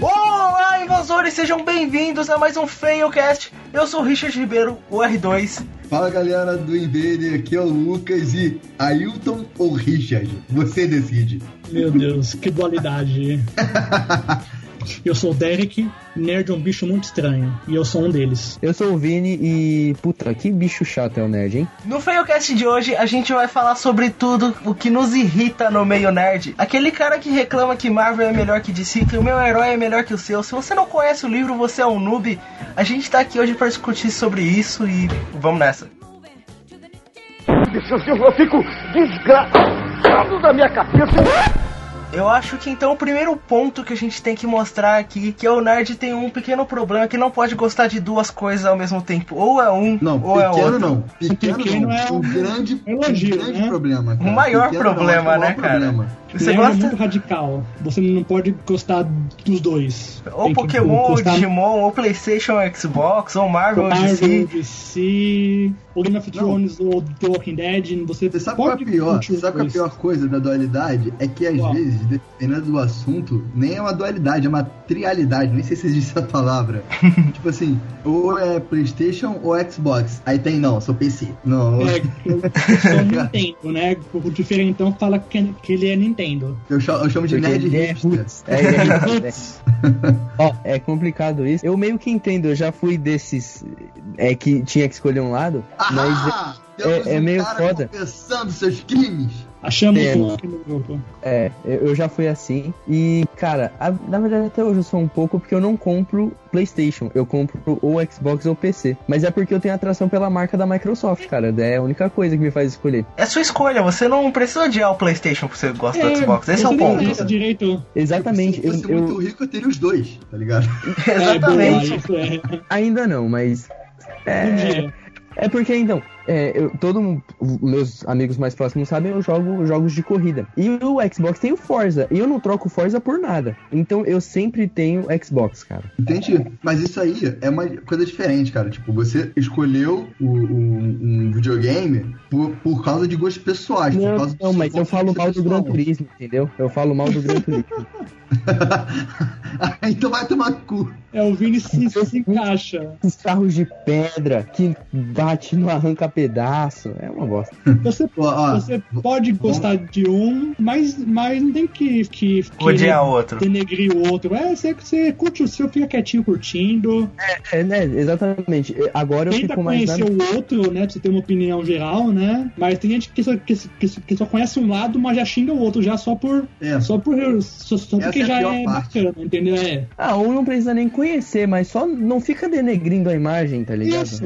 Olá, invasores! Sejam bem-vindos a mais um FeioCast. Eu sou o Richard Ribeiro, o R2. Fala, galera do Invader, aqui é o Lucas e Ailton ou Richard? Você decide. Meu Deus, que dualidade. Eu sou o Derek, nerd é um bicho muito estranho, e eu sou um deles. Eu sou o Vini e... puta, que bicho chato é o nerd, hein? No FeioCast de hoje, a gente vai falar sobre tudo o que nos irrita no meio nerd. Aquele cara que reclama que Marvel é melhor que DC, que o meu herói é melhor que o seu. Se você não conhece o livro, você é um noob. A gente tá aqui hoje pra discutir sobre isso e... vamos nessa. Eu fico desgraçado da minha cabeça... Eu acho que então o primeiro ponto que a gente tem que mostrar aqui, que o nerd tem um pequeno problema, que não pode gostar de duas coisas ao mesmo tempo. Ou é um, não, ou é outro. Não, pequeno não. É um grande, elogio, grande, né? Problema. Cara. Um maior pequeno problema, não, é um maior, né, problema. Cara? Você gosta... é muito radical. Você não pode gostar dos dois. Ou tem Pokémon, ou gostar... Digimon, ou Playstation, ou Xbox, ou Marvel, ou DC... ou Game of Thrones, ou The Walking Dead, você sabe qual é pior? Sabe qual é a pior coisa da dualidade? É que às vezes, dependendo do assunto, nem é uma dualidade, é uma trialidade, nem sei se existe essa palavra. Tipo assim, ou é Playstation ou Xbox. Aí tem, não, sou PC. Não, é, eu sou Nintendo, né? O diferentão fala que ele é Nintendo. Eu chamo de nerd hipster. Ó, é complicado isso. Eu meio que entendo, eu já fui desses que tinha que escolher um lado. Ah, mas é meio foda. Confessando seus crimes. Achamos um aqui no grupo. É, eu já fui assim. E, cara, na verdade até hoje eu sou um pouco, porque eu não compro Playstation. Eu compro ou Xbox ou PC. Mas é porque eu tenho atração pela marca da Microsoft, cara. É a única coisa que me faz escolher. É sua escolha. Você não precisa odiar o Playstation porque você gosta do Xbox. Esse é o ponto. Esse direito. Exatamente. Se eu fosse muito rico, eu teria os dois, tá ligado? Exatamente. Ainda não, mas... É porque, então, os meus amigos mais próximos sabem, eu jogo jogos de corrida. E o Xbox tem o Forza, e eu não troco o Forza por nada. Então, eu sempre tenho Xbox, cara. Entendi. Mas isso aí é uma coisa diferente, cara. Tipo, você escolheu um videogame por causa de gostos pessoais. Não, por causa não, mas eu falo mal do Gran Turismo, entendeu? Eu falo mal do Gran Turismo. Então vai tomar cu. É, o Vini se encaixa. Os carros de pedra que bate, não arranca pedaço. É uma bosta. Você pode gostar de um, mas não tem que odiar o outro. Denegrir o outro. É, você curte o seu, fica quietinho curtindo. É, né? Exatamente. Agora eu fico mais... tenta conhecer o outro, né? Pra você ter uma opinião geral, né? Mas tem gente que só conhece um lado, mas já xinga o outro já só porque já é bacana, entendeu? É. Ah, ou não precisa nem conhecer, mas só não fica denegrindo a imagem, tá ligado? Isso,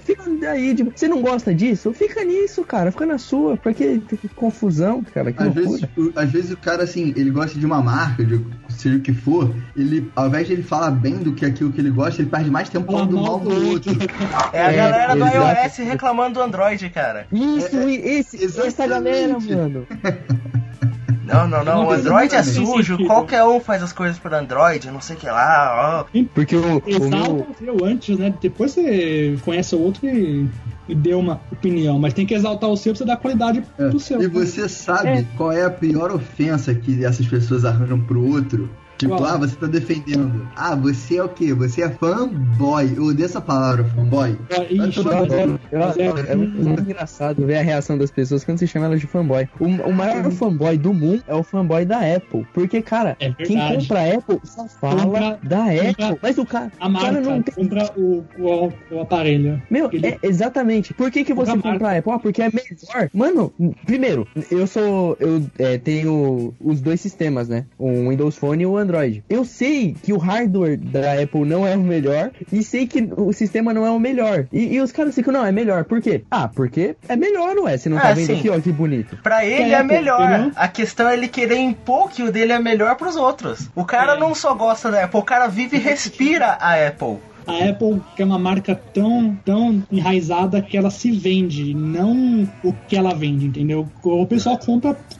Fica daí, tipo, você não gosta disso? Fica nisso, cara, fica na sua, porque confusão, cara, que loucura. Às vezes o cara, assim, ele gosta de uma marca, de seja o que for, ele, ao invés de ele falar bem do que aquilo que ele gosta, ele perde mais tempo falando mal do outro. É a galera do iOS reclamando do Android, cara. Isso, essa galera, mano. Não, o Android é sujo, qualquer um faz as coisas por Android, não sei o que lá, ó. Porque o meu antes, né? Depois você conhece o outro e deu uma opinião, mas tem que exaltar o seu pra você dar qualidade pro seu. E você sabe qual é a pior ofensa que essas pessoas arranjam pro outro? Tipo, você tá defendendo. Ah, você é o quê? Você é fanboy. Eu odeio essa palavra, fanboy. É muito engraçado ver a reação das pessoas quando se chama elas de fanboy. O maior fanboy do mundo é o fanboy da Apple. Porque, cara, quem compra a Apple só fala da Apple. Mas o cara... a marca, o cara não tem... compra o aparelho. Meu, exatamente. Por que você compra a Apple? Ah, porque é melhor. Mano, primeiro, eu tenho os dois sistemas, né? O Windows Phone e o Android. Eu sei que o hardware da Apple não é o melhor e sei que o sistema não é o melhor. E os caras ficam, não, é melhor. Por quê? Ah, porque é melhor, não é? Você não tá vendo aqui, ó, que bonito. Pra ele é melhor. Entendeu? A questão é ele querer impor que o dele é melhor pros outros. O cara não só gosta da Apple, o cara vive e respira a Apple. A Apple, que é uma marca tão, tão enraizada que ela se vende, não o que ela vende, entendeu? O pessoal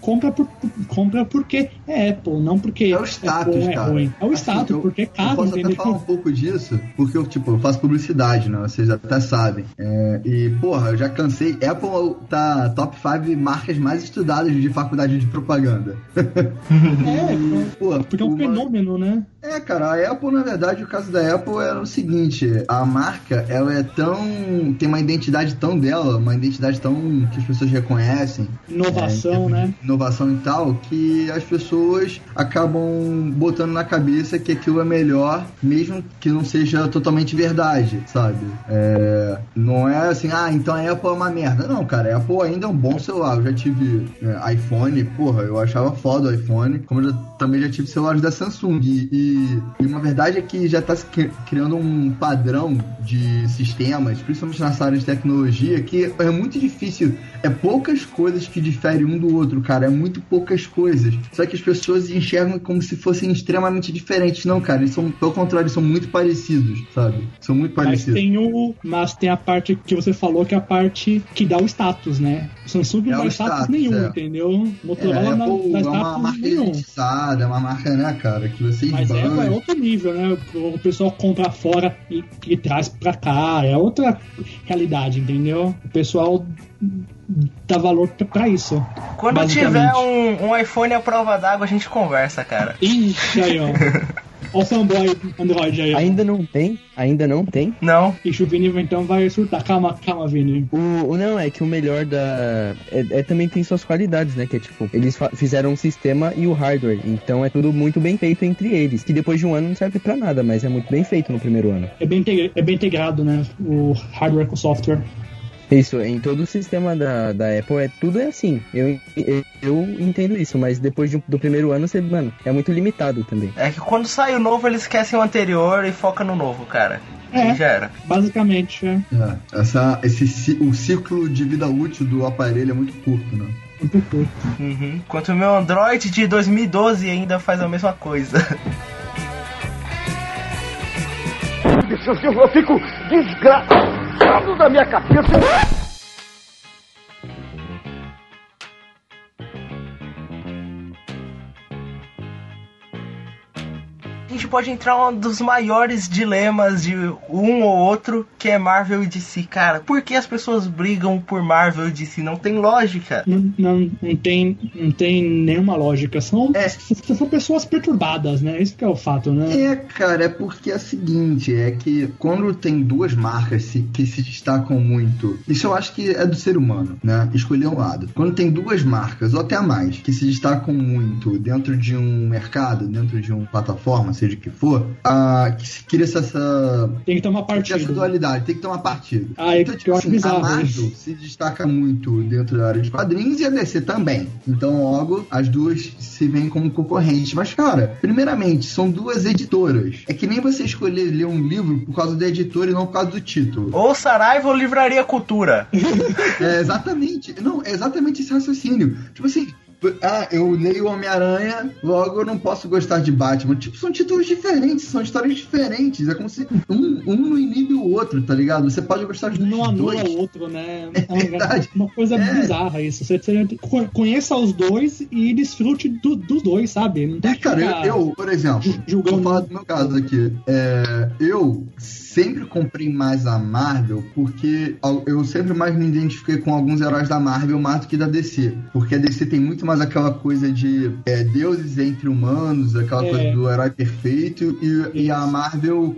compra porque é Apple, não porque é o status, Apple é cara. Ruim. É o status, assim, porque é caro. Eu posso até falar um pouco disso, porque eu, tipo, eu faço publicidade, né? Vocês até sabem. É, e, porra, eu já cansei. Apple tá top 5 marcas mais estudadas de faculdade de propaganda. É, porra, porque é um fenômeno, né? É, cara, a Apple, na verdade, o caso da Apple era o seguinte, a marca, ela é tão... tem uma identidade tão dela, uma identidade tão... que as pessoas reconhecem. Inovação, né? Inovação e tal, que as pessoas acabam botando na cabeça que aquilo é melhor, mesmo que não seja totalmente verdade, sabe? É, não é assim, ah, então a Apple é uma merda. Não, cara, a Apple ainda é um bom celular. Eu já tive iPhone, porra, eu achava foda o iPhone, como eu também já tive celulares da Samsung, e uma verdade é que já tá se criando um padrão de sistemas, principalmente na área de tecnologia, que é muito difícil, é poucas coisas que diferem um do outro, cara, é muito poucas coisas, só que as pessoas enxergam como se fossem extremamente diferentes. Não, cara, eles são, pelo contrário, eles são muito parecidos, sabe, são muito parecidos. Mas tem a parte que você falou, que é a parte que dá o status, né? O Samsung não dá status nenhum, entendeu? Motorola não dá status nenhum. É uma marca, né, cara, que você... Mas é outro nível, né? O pessoal compra fora e traz pra cá. É outra realidade, entendeu? O pessoal dá valor pra isso. Quando tiver um iPhone à prova d'água, a gente conversa, cara. Ixi, aí, ó. Olha o fanboy Android aí. Ainda não tem? Não. E o Vini então vai surtar. Calma, Vini. Não, é que o melhor da... também tem suas qualidades, né? Que é tipo, eles fizeram um sistema e o hardware. Então é tudo muito bem feito entre eles. Que depois de um ano não serve pra nada, mas é muito bem feito no primeiro ano. É bem integrado, né? O hardware com o software. Isso, em todo o sistema da Apple tudo é assim, eu entendo isso, mas depois do primeiro ano você, mano, é muito limitado também. É que quando sai o novo eles esquecem o anterior e focam no novo, cara. Já era. Basicamente, o ciclo de vida útil do aparelho é muito curto, né? Muito curto. Uhum. Enquanto o meu Android de 2012 ainda faz a mesma coisa. Eu fico desgraçado da minha cabeça. A gente pode entrar em um dos maiores dilemas de um ou outro, que é Marvel e DC, cara. Por que as pessoas brigam por Marvel e DC? Não tem lógica. Não tem nenhuma lógica. São pessoas perturbadas, né? Isso que é o fato, né? É, cara, é porque é o seguinte, é que quando tem duas marcas que se destacam muito, isso eu acho que é do ser humano, né? Escolher um lado. Quando tem duas marcas, ou até mais, que se destacam muito dentro de um mercado, dentro de uma plataforma, seja que for, que se cria essa... Tem que ter uma partida. Essa dualidade, tem que ter uma partida. Então, tipo assim, a Marvel se destaca muito dentro da área de quadrinhos e a DC também. Então, logo, as duas se veem como concorrentes. Mas, cara, primeiramente, são duas editoras. É que nem você escolher ler um livro por causa da editora e não por causa do título. Ou Saraiva ou Livraria Cultura. Exatamente. Não, é exatamente esse raciocínio. Tipo assim... eu leio Homem-Aranha, logo eu não posso gostar de Batman. Tipo, são títulos diferentes, são histórias diferentes. É como se um não inibe o outro, tá ligado? Você pode gostar de dois. Não anula o outro, né? É verdade. Uma coisa bizarra isso. Você conheça os dois e desfrute dos dois, sabe? Não tem cara, eu, por exemplo, vou falar do meu caso aqui. Eu sempre comprei mais a Marvel porque eu sempre mais me identifiquei com alguns heróis da Marvel mais do que da DC. Porque a DC tem muito mais aquela coisa de deuses entre humanos, aquela coisa do herói perfeito, e a Marvel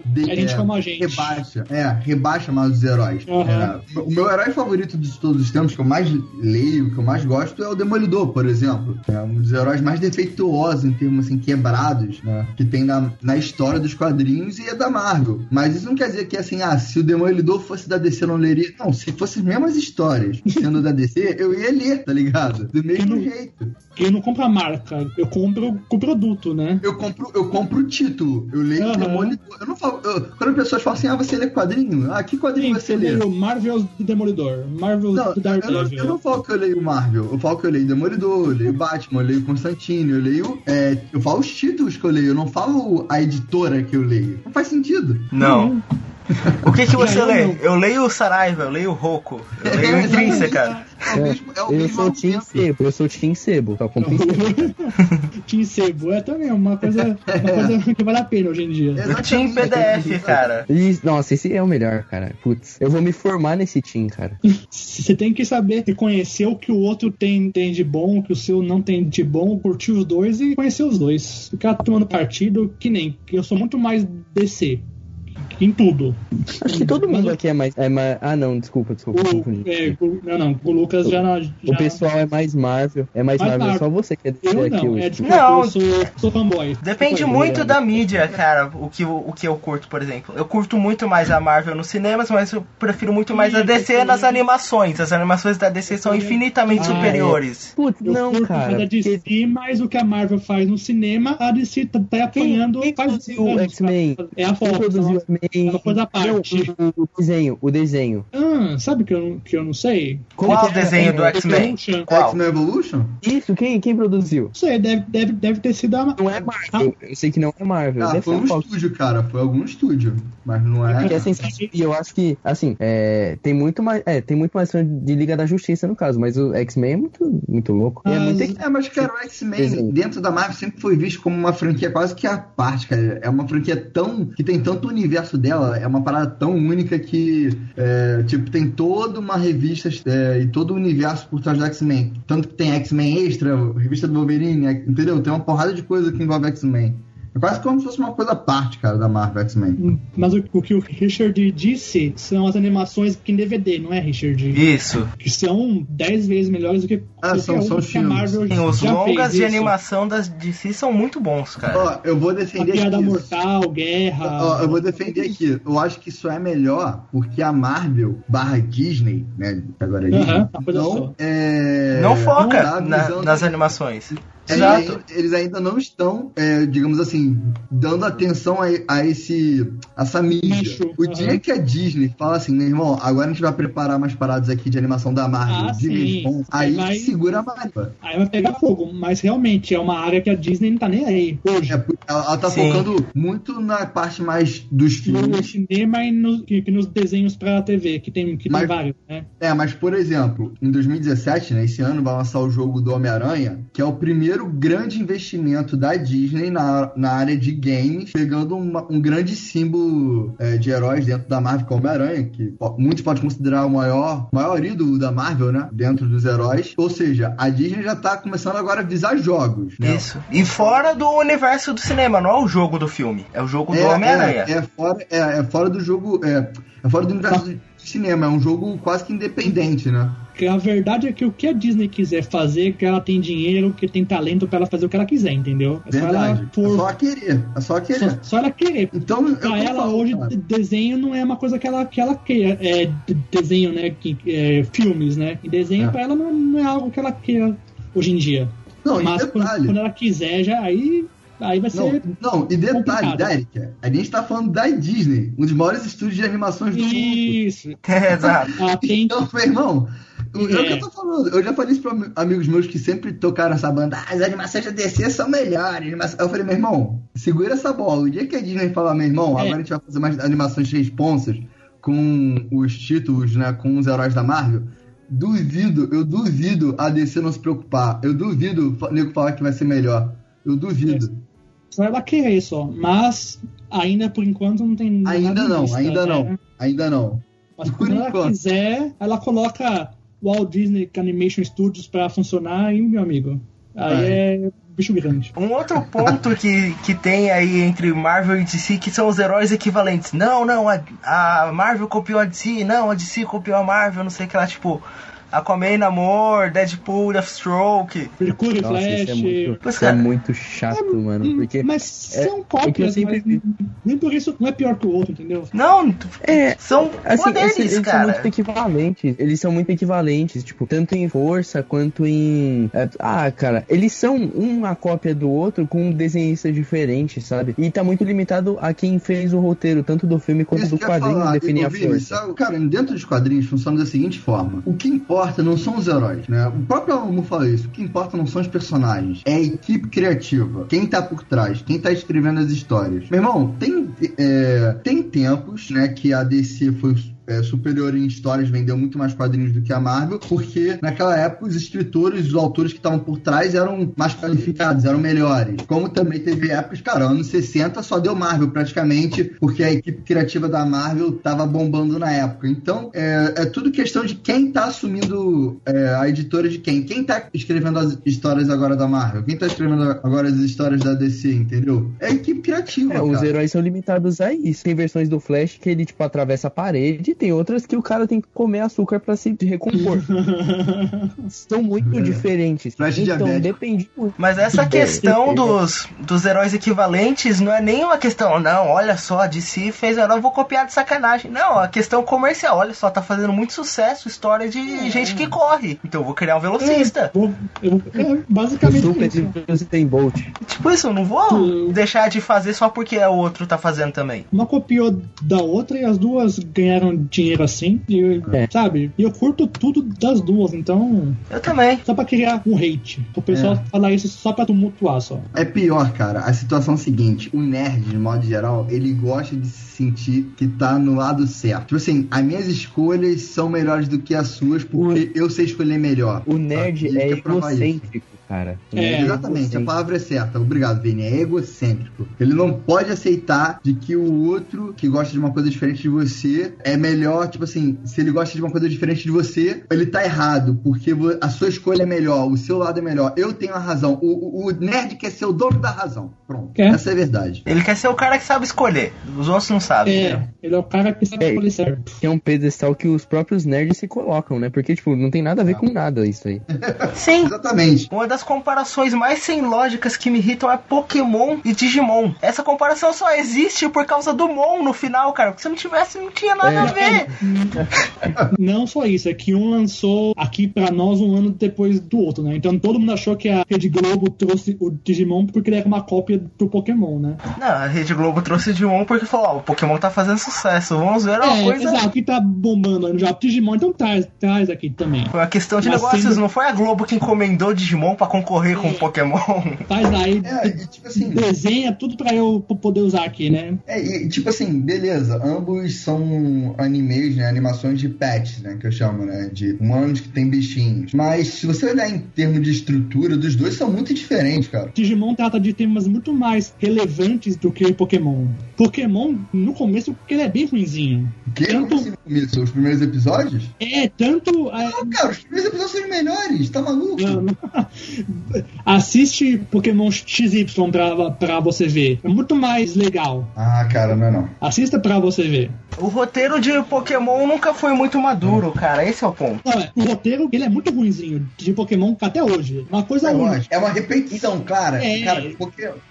rebaixa mais os heróis. Uhum. O meu herói favorito de todos os tempos, que eu mais leio, que eu mais gosto, é o Demolidor, por exemplo. É um dos heróis mais defeituosos em termos assim, quebrados, né? Que tem na história dos quadrinhos e é da Marvel. Mas isso não quer dizer que assim, se o Demolidor fosse da DC eu não leria. Não, se fossem as mesmas histórias sendo da DC, eu ia ler, tá ligado? Do mesmo jeito. Eu não compro a marca, eu compro o produto, né? Eu compro o título, eu leio o Demolidor. Eu não falo, quando as pessoas falam assim, você lê quadrinho? Que quadrinho você lê? Marvel e Demolidor. Marvel e Daredevil. Eu não falo que eu leio Marvel, eu falo que eu leio Demolidor, eu leio Batman, eu leio Constantine, eu leio... eu falo os títulos que eu leio, eu não falo a editora que eu leio. Não faz sentido. Não. O que você lê? Eu leio o Saraiva, eu leio o Roco, eu leio o Intrínseca, cara. Eu sou o Tim Sebo, tá? Tim Sebo é também uma coisa que vale a pena hoje em dia. O Tim PDF, cara. Nossa, esse é o melhor, cara. Putz, eu vou me formar nesse Tim, cara. Você tem que saber reconhecer o que o outro tem de bom, o que o seu não tem de bom, curtir os dois e conhecer os dois. Ficar tomando partido, que nem... Eu sou muito mais DC. Em tudo. Acho que todo mundo aqui é mais... Ah, não, desculpa. O Lucas já... O pessoal é mais Marvel. É mais Marvel, só você que é DC aqui hoje. Não, eu sou fanboy. Depende muito da mídia, cara, o que eu curto, por exemplo. Eu curto muito mais a Marvel nos cinemas, mas eu prefiro muito mais a DC nas animações. As animações da DC são infinitamente superiores. Putz, não, cara. Eu curto a DC, mas o que a Marvel faz no cinema, a DC tá apanhando... Quem produziu o X-Men? É a Forza. Uma coisa à parte. O desenho. Sabe que eu não sei? Qual o desenho do X-Men? X-Men Evolution? Isso, quem produziu? Não sei, deve ter sido a... Não é Marvel, eu sei que não é Marvel. Foi um estúdio, cara, foi algum estúdio, mas não é... E eu acho que, assim, tem muito mais fã de Liga da Justiça, no caso, mas o X-Men é muito, muito louco. Mas, cara, o X-Men dentro da Marvel sempre foi visto como uma franquia quase que à parte, cara. É uma franquia tão... que tem tanto universo dela, é uma parada tão única que, tem toda uma revista e todo o universo por trás do X-Men. Tanto que tem X-Men Extra, revista do Wolverine, entendeu? Tem uma porrada de coisa que envolve X-Men. É quase como se fosse uma coisa à parte, cara, da Marvel X-Men. Mas o que o Richard disse são as animações que em DVD, não é, Richard? Isso. Que são 10 vezes melhores do que a Marvel já os longas de animação das DC são muito bons, cara. Ó, eu vou defender aqui. Piada Mortal, Guerra... Ó, eu vou defender aqui. Eu acho que isso é melhor porque a Marvel /a Disney, né, agora é Disney, não foca nas animações. Exato. Eles ainda não estão, digamos assim, dando atenção a essa mídia. O dia que a Disney fala assim, meu irmão, agora a gente vai preparar umas paradas aqui de animação da Marvel, aí segura a Marvel. Aí vai pegar fogo, mas realmente é uma área que a Disney não tá nem aí hoje. Ela tá focando muito na parte mais dos filmes. No cinema e nos desenhos pra TV, que tem vários, né? Mas por exemplo, em 2017, né, esse ano vai lançar o jogo do Homem-Aranha, que é o primeiro grande investimento da Disney na área de games, pegando um grande símbolo de heróis dentro da Marvel, como Homem-Aranha, que muitos podem considerar o maior ídolo da Marvel, né? Dentro dos heróis. Ou seja, a Disney já tá começando agora a visar jogos, né? Isso. E fora do universo do cinema, não é o jogo do filme, é o jogo do Homem-Aranha. É fora do jogo, é fora do universo do cinema, é um jogo quase que independente, né? A verdade é que o que a Disney quiser fazer, que ela tem dinheiro, que tem talento pra ela fazer o que ela quiser, entendeu? É só ela querer. Só ela querer. Então, pra ela hoje, cara, desenho não é uma coisa que ela queira. É desenho, né? Filmes, né? E desenho pra ela não é algo que ela queira hoje em dia. Não, mas quando ela quiser, já aí vai ser. Não, e detalhe, Derek, a gente tá falando da Disney, um dos maiores estúdios de animações do mundo. Isso. Exato. Então, meu irmão. É o que eu tô falando. Eu já falei isso pra amigos meus que sempre tocaram essa banda. As animações da DC são melhores. Eu falei, meu irmão, segura essa bola. O dia que a Disney falar, meu irmão, agora a gente vai fazer mais animações responsas com os títulos, né? Com os heróis da Marvel. Eu duvido a DC não se preocupar. Eu duvido o nego falar que vai ser melhor. Eu duvido. Só ela querer só. Mas ainda por enquanto não tem nada. Ainda não. Mas quando ela quiser, ela coloca Walt Disney Animation Studios pra funcionar, e meu amigo, aí é bicho grande. Um outro ponto que tem aí entre Marvel e DC, que são os heróis equivalentes. Não, a Marvel copiou a DC, não, a DC copiou a Marvel, não sei o que lá, tipo... Aquaman, Namor, Deadpool, Deathstroke, Mercúrio, Flash... Isso é muito chato, mano, porque... Mas são cópias, nem por isso não é pior que o outro, entendeu? Não, são assim, poderes, cara. Eles são muito equivalentes, tipo, tanto em força quanto em... cara, eles são uma cópia do outro com um desenhista diferente, sabe? E tá muito limitado a quem fez o roteiro, tanto do filme quanto do quadrinho, definir a força. Cara, dentro dos quadrinhos funciona da seguinte forma: o que importa importa não são os heróis, né? O próprio Alan Moore fala isso. O que importa não são os personagens, é a equipe criativa. Quem tá por trás, quem tá escrevendo as histórias. Meu irmão, tem tempos, né, que a DC foi... superior em histórias, vendeu muito mais quadrinhos do que a Marvel, porque naquela época os escritores, os autores que estavam por trás eram mais qualificados, eram melhores. Como também teve épocas, cara, anos 60 só deu Marvel praticamente, porque a equipe criativa da Marvel tava bombando na época. Então, é tudo questão de quem tá assumindo a editora de quem. Quem tá escrevendo as histórias agora da Marvel? Quem tá escrevendo agora as histórias da DC, entendeu? É a equipe criativa, cara. Os heróis são limitados a isso. Tem versões do Flash que ele, tipo, atravessa a parede, tem outras que o cara tem que comer açúcar pra se recompor. São muito diferentes. Então, depende muito. Mas essa questão dos heróis equivalentes não é nem uma questão, não, olha só, a DC fez herói, eu vou copiar de sacanagem. Não, a questão comercial, olha só, tá fazendo muito sucesso história de gente que corre. Então eu vou criar um velocista. Basicamente isso. Tipo isso, eu não vou deixar de fazer só porque o outro tá fazendo também. Uma copiou da outra e as duas ganharam dinheiro assim, sabe? E eu curto tudo das duas, então... Eu também. Só pra criar um hate. O pessoal fala isso só pra tumultuar, só. É pior, cara. A situação é a seguinte. O nerd, de modo geral, ele gosta de se sentir que tá no lado certo. Tipo assim, as minhas escolhas são melhores do que as suas, porque eu sei escolher melhor. O nerd é egocêntrico. Cara. Exatamente, a palavra é certa. Obrigado, Vini. É egocêntrico. Ele não pode aceitar de que o outro que gosta de uma coisa diferente de você é melhor, tipo assim, se ele gosta de uma coisa diferente de você, ele tá errado, porque a sua escolha é melhor, o seu lado é melhor. Eu tenho a razão. O nerd quer ser o dono da razão. Pronto. Essa é a verdade. Ele quer ser o cara que sabe escolher. Os outros não sabem. Ele é o cara que sabe escolher certo. É um pedestal que os próprios nerds se colocam, né? Porque, tipo, não tem nada a ver com nada isso aí. Sim. Exatamente. As comparações mais sem lógicas que me irritam é Pokémon e Digimon. Essa comparação só existe por causa do Mon no final, cara. Porque se não tivesse, não tinha nada a ver. Não só isso, é que um lançou aqui pra nós um ano depois do outro, né? Então todo mundo achou que a Rede Globo trouxe o Digimon porque ele era uma cópia do Pokémon, né? Não, a Rede Globo trouxe o Digimon porque falou, o Pokémon tá fazendo sucesso, vamos ver uma coisa... Exato, aqui tá bombando já o Digimon, então traz aqui também. Foi uma questão de negócios, não foi a Globo que encomendou o Digimon pra concorrer com o Pokémon. Faz aí, tipo assim, desenha tudo pra eu poder usar aqui, né? Tipo assim, beleza, ambos são animes, né, animações de pets, né, que eu chamo, né, de humanos que tem bichinhos. Mas se você olhar em termos de estrutura, dos dois são muito diferentes, cara. Digimon trata de temas muito mais relevantes do que Pokémon. Pokémon, no começo, porque ele é bem ruinzinho. Começo, os primeiros episódios? Não, cara, os primeiros episódios são os melhores, tá maluco? Não. Assiste Pokémon XY pra você ver. É muito mais legal. Ah, cara, não. Assista pra você ver. O roteiro de Pokémon nunca foi muito maduro, cara. Esse é o ponto. O roteiro, ele é muito ruinzinho de Pokémon até hoje. Uma coisa ruim. É uma repetição, cara.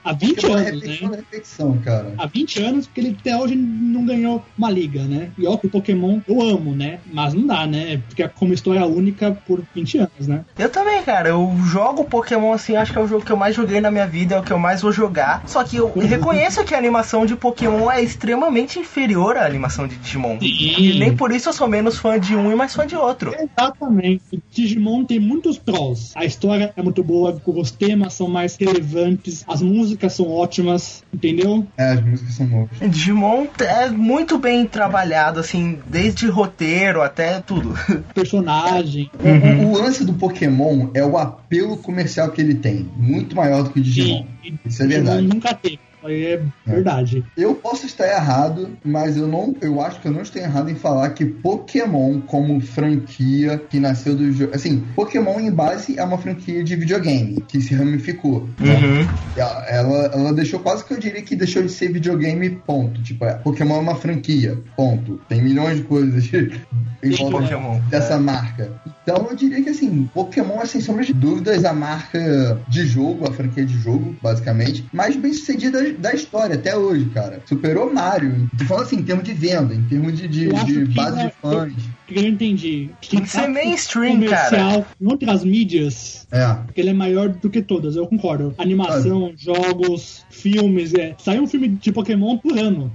Há 20 anos, repetição, cara. Há 20 anos, porque ele até hoje não ganhou uma liga, né? E ó, que o Pokémon eu amo, né? Mas não dá, né? Porque é como história única por 20 anos, né? Eu também, cara. Eu jogo Pokémon assim, acho que é o jogo que eu mais joguei na minha vida, é o que eu mais vou jogar. Só que eu reconheço que a animação de Pokémon é extremamente inferior à animação de Digimon. E nem por isso eu sou menos fã de um e mais fã de outro. Exatamente. Digimon tem muitos prós. A história é muito boa, os temas são mais relevantes, as músicas são ótimas, entendeu? As músicas são boas. Digimon é muito bem trabalhado, assim, desde roteiro até tudo. Personagem. O lance do Pokémon é o apelo comercial que ele tem, muito maior do que o Digimon. Sim, isso é verdade. Digimon nunca teve. É verdade. Eu posso estar errado, mas eu acho que eu não estou errado em falar que Pokémon, como franquia que nasceu do jogo... Assim, Pokémon, em base, é uma franquia de videogame, que se ramificou. Uhum. Ela deixou quase que eu diria que deixou de ser videogame, ponto. Tipo, Pokémon é uma franquia, ponto. Tem milhões de coisas em volta dessa marca. Então, eu diria que, assim, Pokémon é, sem sombra de dúvidas, a marca de jogo, a franquia de jogo, basicamente, mais bem-sucedida da história até hoje, cara. Superou Mario. Tu fala assim, em termos de venda, em termos de base de fãs. Que eu entendi. Tem que ser mainstream, cara. Em outras mídias, porque ele é maior do que todas, eu concordo. Animação, jogos, filmes. Sai um filme de Pokémon por ano.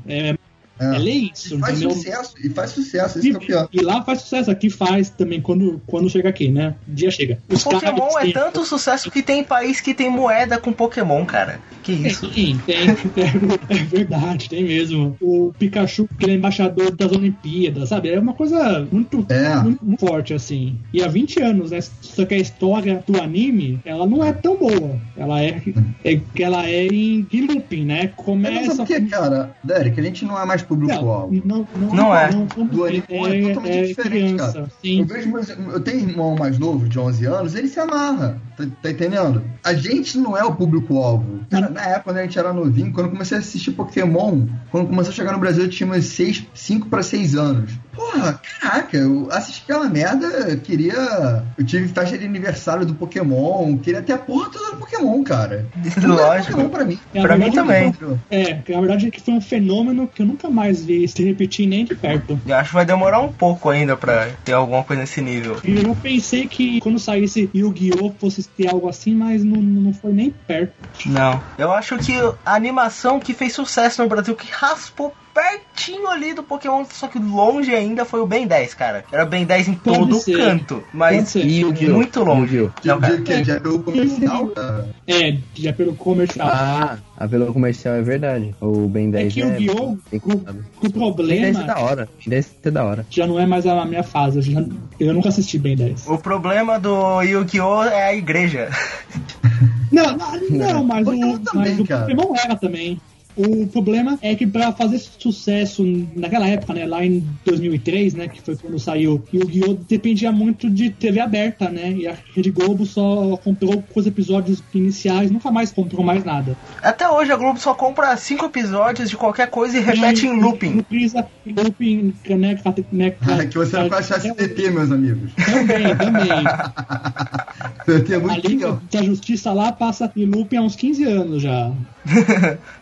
É lei isso. E faz sucesso, e faz sucesso. Esse campeão. E lá faz sucesso, aqui faz também quando chega aqui, né? Um dia chega. Os Pokémon é tanto sucesso que tem país que tem moeda com Pokémon, cara. Que isso? Sim, tem, é verdade, tem mesmo. O Pikachu, que ele é embaixador das Olimpíadas, sabe? É uma coisa muito forte, assim. E há 20 anos, né? Só que a história do anime, ela não é tão boa. Ela é em looping, né? Começa... Mas por que, cara, Derek? A gente não é mais público-alvo. Não, do anime é totalmente diferente, criança, cara. Sim. Eu tenho um irmão mais novo, de 11 anos, ele se amarra. Tá entendendo? A gente não é o público-alvo. Cara, na época, quando a gente era novinho, quando eu comecei a assistir Pokémon, quando começou a chegar no Brasil, eu tinha umas 5 pra 6 anos. Porra, caraca, eu assisti aquela merda, eu tive festa de aniversário do Pokémon, queria ter a porra toda do Pokémon, cara. Lógico. Pokémon pra mim. Pra mim também. A verdade é que foi um fenômeno que eu nunca mais vi se repetir nem de perto. Eu acho que vai demorar um pouco ainda pra ter alguma coisa nesse nível. E eu pensei que quando saísse Yu-Gi-Oh! Fosse ter algo assim, mas não foi nem perto. Não. Eu acho que a animação que fez sucesso no Brasil, que raspou pertinho ali do Pokémon, só que longe ainda, foi o Ben 10, cara. Era Ben 10 em todo canto, mas muito longe. Já pelo comercial, cara? É, já pelo comercial. Ah, pelo comercial é verdade. O Ben 10 é que o problema... Ben 10 é da hora. Ben 10 é da hora. Já não é mais a minha fase. Eu nunca assisti Ben 10. O problema do Yu-Gi-Oh! É a igreja. Não, mas o Pokémon era também. O problema é que pra fazer sucesso naquela época, né, lá em 2003, né, que foi quando saiu Yu-Gi-Oh!, dependia muito de TV aberta, né, e a Rede Globo só comprou os episódios iniciais, nunca mais comprou mais nada. Até hoje a Globo só compra 5 episódios de qualquer coisa e repete em looping. Reprisa, em looping, né, que você não vai achar SBT, meus amigos. Também. SBT é muito legal. A Justiça lá passa em looping há uns 15 anos já.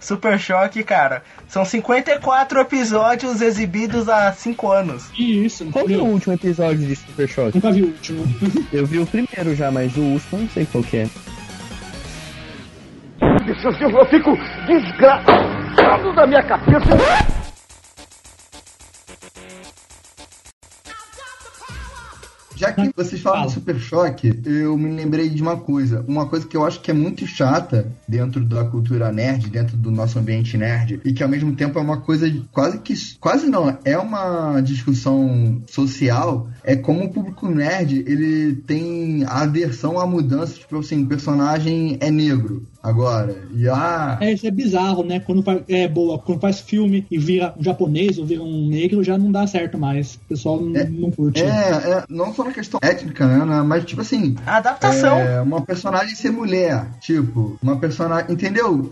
Super Choque, cara. São 54 episódios exibidos há 5 anos. Que isso, não. Qual foi o último episódio de Super Choque? Nunca vi o último. Eu vi o primeiro já, mas o último eu não sei qual que é. Eu fico desgraçado da minha cabeça. Já que vocês falam de Super Choque, eu me lembrei de uma coisa. Uma coisa que eu acho que é muito chata dentro da cultura nerd, dentro do nosso ambiente nerd, e que ao mesmo tempo é uma coisa é uma discussão social, é como o público nerd, ele tem aversão à mudança, tipo assim, o personagem é negro. Isso é bizarro, né? Quando faz filme e vira um japonês ou vira um negro, já não dá certo mais. O pessoal não curte. Não só na questão étnica, né? Mas, tipo assim... A adaptação. Uma personagem ser mulher. Tipo, uma personagem... Entendeu?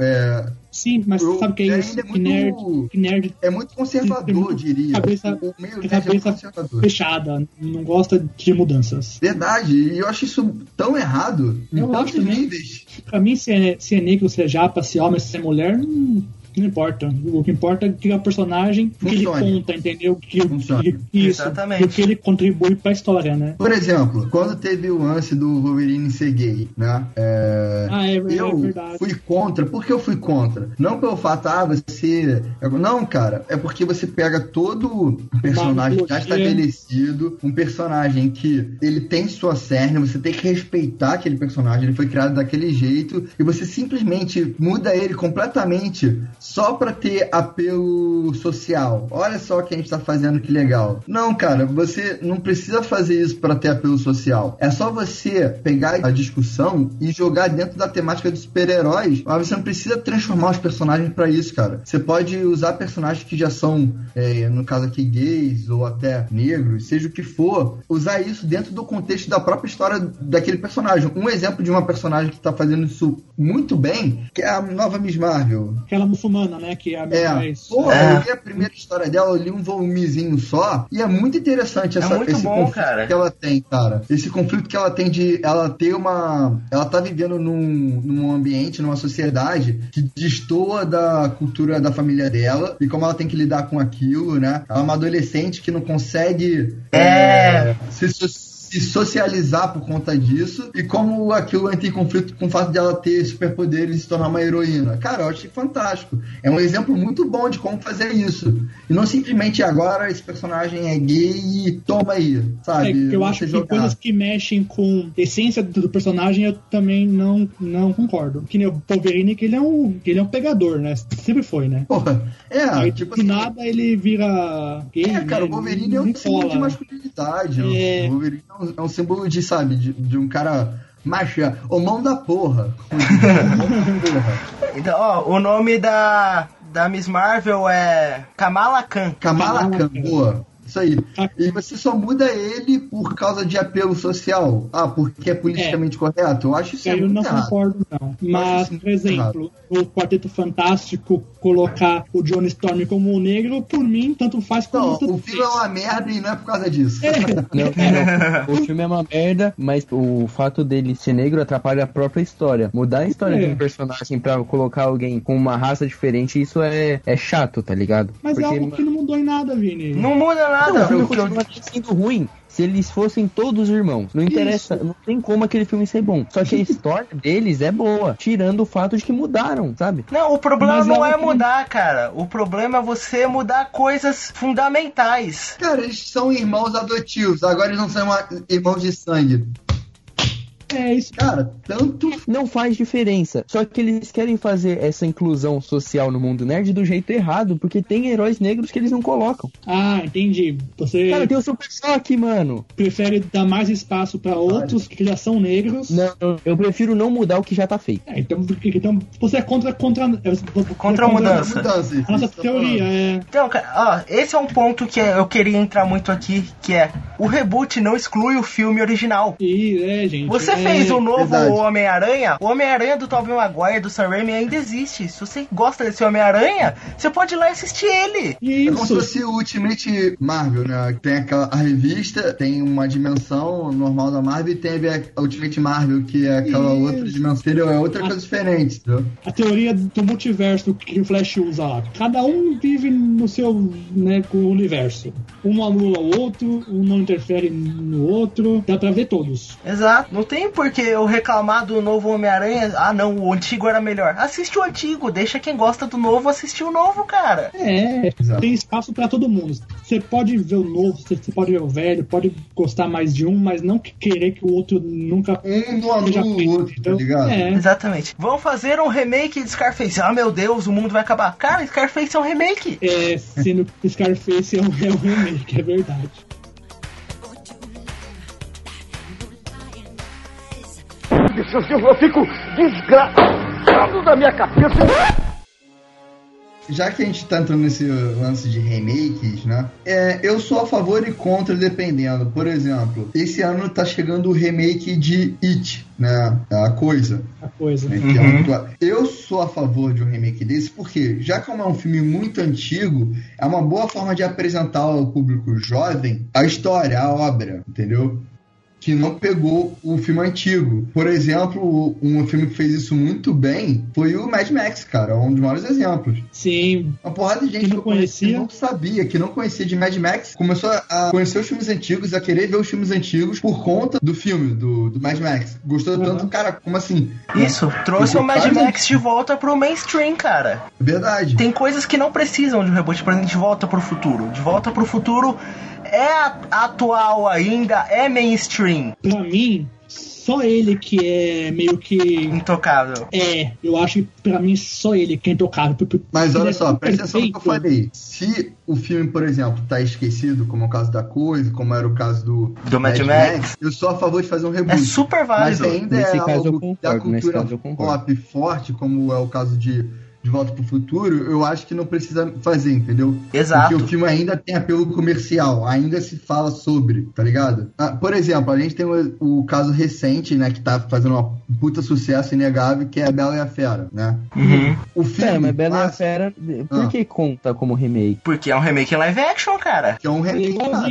Sim, mas sabe o que é isso? É muito, que nerd é muito conservador, diria. Cabeça fechada, não gosta de mudanças. Verdade, e eu acho isso tão errado. Eu acho níveis. Pra mim, se é negro, se é japa, se é homem, se é mulher, não importa. O que importa é que o personagem, o que ele conta, entendeu? Exatamente. O que ele contribui pra história, né? Por exemplo, quando teve o lance do Wolverine ser gay, né? Eu fui contra. Por que eu fui contra? Não pelo fato, você... Não, cara. É porque você pega todo um personagem já estabelecido, um personagem que ele tem sua cerne, você tem que respeitar aquele personagem, ele foi criado daquele jeito, e você simplesmente muda ele completamente só pra ter apelo social. Olha só o que a gente tá fazendo, que legal. Não, cara, você não precisa fazer isso pra ter apelo social. É só você pegar a discussão e jogar dentro da temática dos super-heróis, mas você não precisa transformar os personagens pra isso, cara. Você pode usar personagens que já são, no caso aqui, gays ou até negros, seja o que for, usar isso dentro do contexto da própria história daquele personagem. Um exemplo de uma personagem que tá fazendo isso muito bem, que é a nova Miss Marvel. Aquela muçulmana, né? Que é a mais... Eu li a primeira história dela, eu li um volumezinho só, e é muito interessante conflito que ela tem, cara. Esse conflito que ela tem de... Ela tem uma... Ela tá vivendo num ambiente, numa sociedade que destoa da cultura da família dela, e como ela tem que lidar com aquilo, né? Ela é uma adolescente que não consegue se se socializar por conta disso, e como aquilo entra em conflito com o fato de ela ter superpoderes e se tornar uma heroína. Cara, eu achei fantástico. É um exemplo muito bom de como fazer isso. E não simplesmente agora esse personagem é gay e toma aí, sabe? É, eu acho que coisas que mexem com a essência do personagem eu também não concordo. Que nem o Wolverine, que ele é um pegador, né? Sempre foi, né? Porra, é. Aí, tipo assim, nada ele vira gay, é, cara, né? O Wolverine é um símbolo de masculinidade. É. O Wolverine é um símbolo de, sabe, de um cara... Macha, o mão da porra. Então, ó, o nome da Miss Marvel é Kamala Khan. Kamala Khan, boa. Isso aí. E você só muda ele por causa de apelo social. Ah, porque é politicamente correto? Eu acho isso muito errado. Eu não concordo, não. Mas, por exemplo, o Quarteto Fantástico colocar o Johnny Storm como um negro, por mim, tanto faz como não, tanto o filme fez. É uma merda e não é por causa disso. É. Não. O filme é uma merda, mas o fato dele ser negro atrapalha a própria história. Mudar a história de um personagem pra colocar alguém com uma raça diferente, isso é chato, tá ligado? Mas porque... é algo que não mudou em nada, Vini. Não muda nada. O filme continua sendo ruim. Se eles fossem todos irmãos, não interessa, não tem como aquele filme ser bom. Só que a história deles é boa, tirando o fato de que mudaram, sabe? Não, o problema não é mudar, cara. O problema é você mudar coisas fundamentais. Cara, eles são irmãos adotivos, agora eles não são irmãos de sangue. É isso, cara, tanto... Não faz diferença. Só que eles querem fazer essa inclusão social no mundo nerd do jeito errado, porque tem heróis negros que eles não colocam. Ah, entendi. Você... Cara, tem o Super Choque, mano. Prefere dar mais espaço pra outros que já são negros. Não, eu prefiro não mudar o que já tá feito. É, então você é contra a mudança. A nossa teoria é... Então, cara, ó, esse é um ponto que eu queria entrar muito aqui, que é o reboot não exclui o filme original. E, gente... Você fez o novo Homem-Aranha. O Homem-Aranha do Tobey Maguire, do Sam Raimi ainda existe. Se você gosta desse Homem-Aranha, você pode ir lá e assistir ele. Isso. É como se fosse o Ultimate Marvel, né? Tem aquela revista, tem uma dimensão normal da Marvel, e teve a Ultimate Marvel, que é aquela outra dimensão, é outra coisa diferente, entendeu? A teoria do multiverso que o Flash usa lá. Cada um vive no seu, né, com o universo. Um anula o outro, um não interfere no outro. Dá pra ver todos. Exato. Não tem porque eu reclamar do novo Homem-Aranha. Ah, não, o antigo era melhor. Assiste o antigo, deixa quem gosta do novo assistir o novo, cara. É, exato. Tem espaço pra todo mundo. Você pode ver o novo, você pode ver o velho, pode gostar mais de um, mas não querer que o outro nunca... Um do outro, então, tá ligado? É. Exatamente. Vão fazer um remake de Scarface. Ah, meu Deus, o mundo vai acabar. Cara, Scarface é um remake. É, sendo que Scarface é um remake, é verdade. Eu fico desgraçado da minha cabeça. Já que a gente tá entrando nesse lance de remakes, né? Eu sou a favor e contra, dependendo. Por exemplo, esse ano tá chegando o remake de It, né? A Coisa. Né? Uhum. Eu sou a favor de um remake desse, porque já que é um filme muito antigo, é uma boa forma de apresentar ao público jovem a história, a obra, entendeu? Que não pegou o filme antigo. Por exemplo, um filme que fez isso muito bem foi o Mad Max, cara. Um dos maiores exemplos. Sim. Uma porrada de gente que não conhecia de Mad Max, começou a conhecer os filmes antigos, a querer ver os filmes antigos por conta do filme, do Mad Max. Gostou tanto, cara, como assim? Isso, trouxe o Mad Max de volta pro mainstream, cara. Verdade. Tem coisas que não precisam de um reboot, por exemplo, De Volta pro Futuro é atual ainda, é mainstream. Pra mim, só ele que é meio que... intocável. É, eu acho que pra mim só ele que é intocável. Mas olha só, presta atenção no que eu falei. Se o filme, por exemplo, tá esquecido, como é o caso da Coisa, como era o caso do Mad Max, eu sou a favor de fazer um reboot. É super válido. Mas ainda é algo da cultura pop forte, como é o caso de Volta pro Futuro, eu acho que não precisa fazer, entendeu? Exato. Porque o filme ainda tem apelo comercial, ainda se fala sobre, tá ligado? Por exemplo, a gente tem o caso recente, né, que tá fazendo um puta sucesso inegável, que é a Bela e a Fera, né? Uhum. O filme... mas Bela e a Fera, por que conta como remake? Porque é um remake live action, cara. Que é um remake, cara.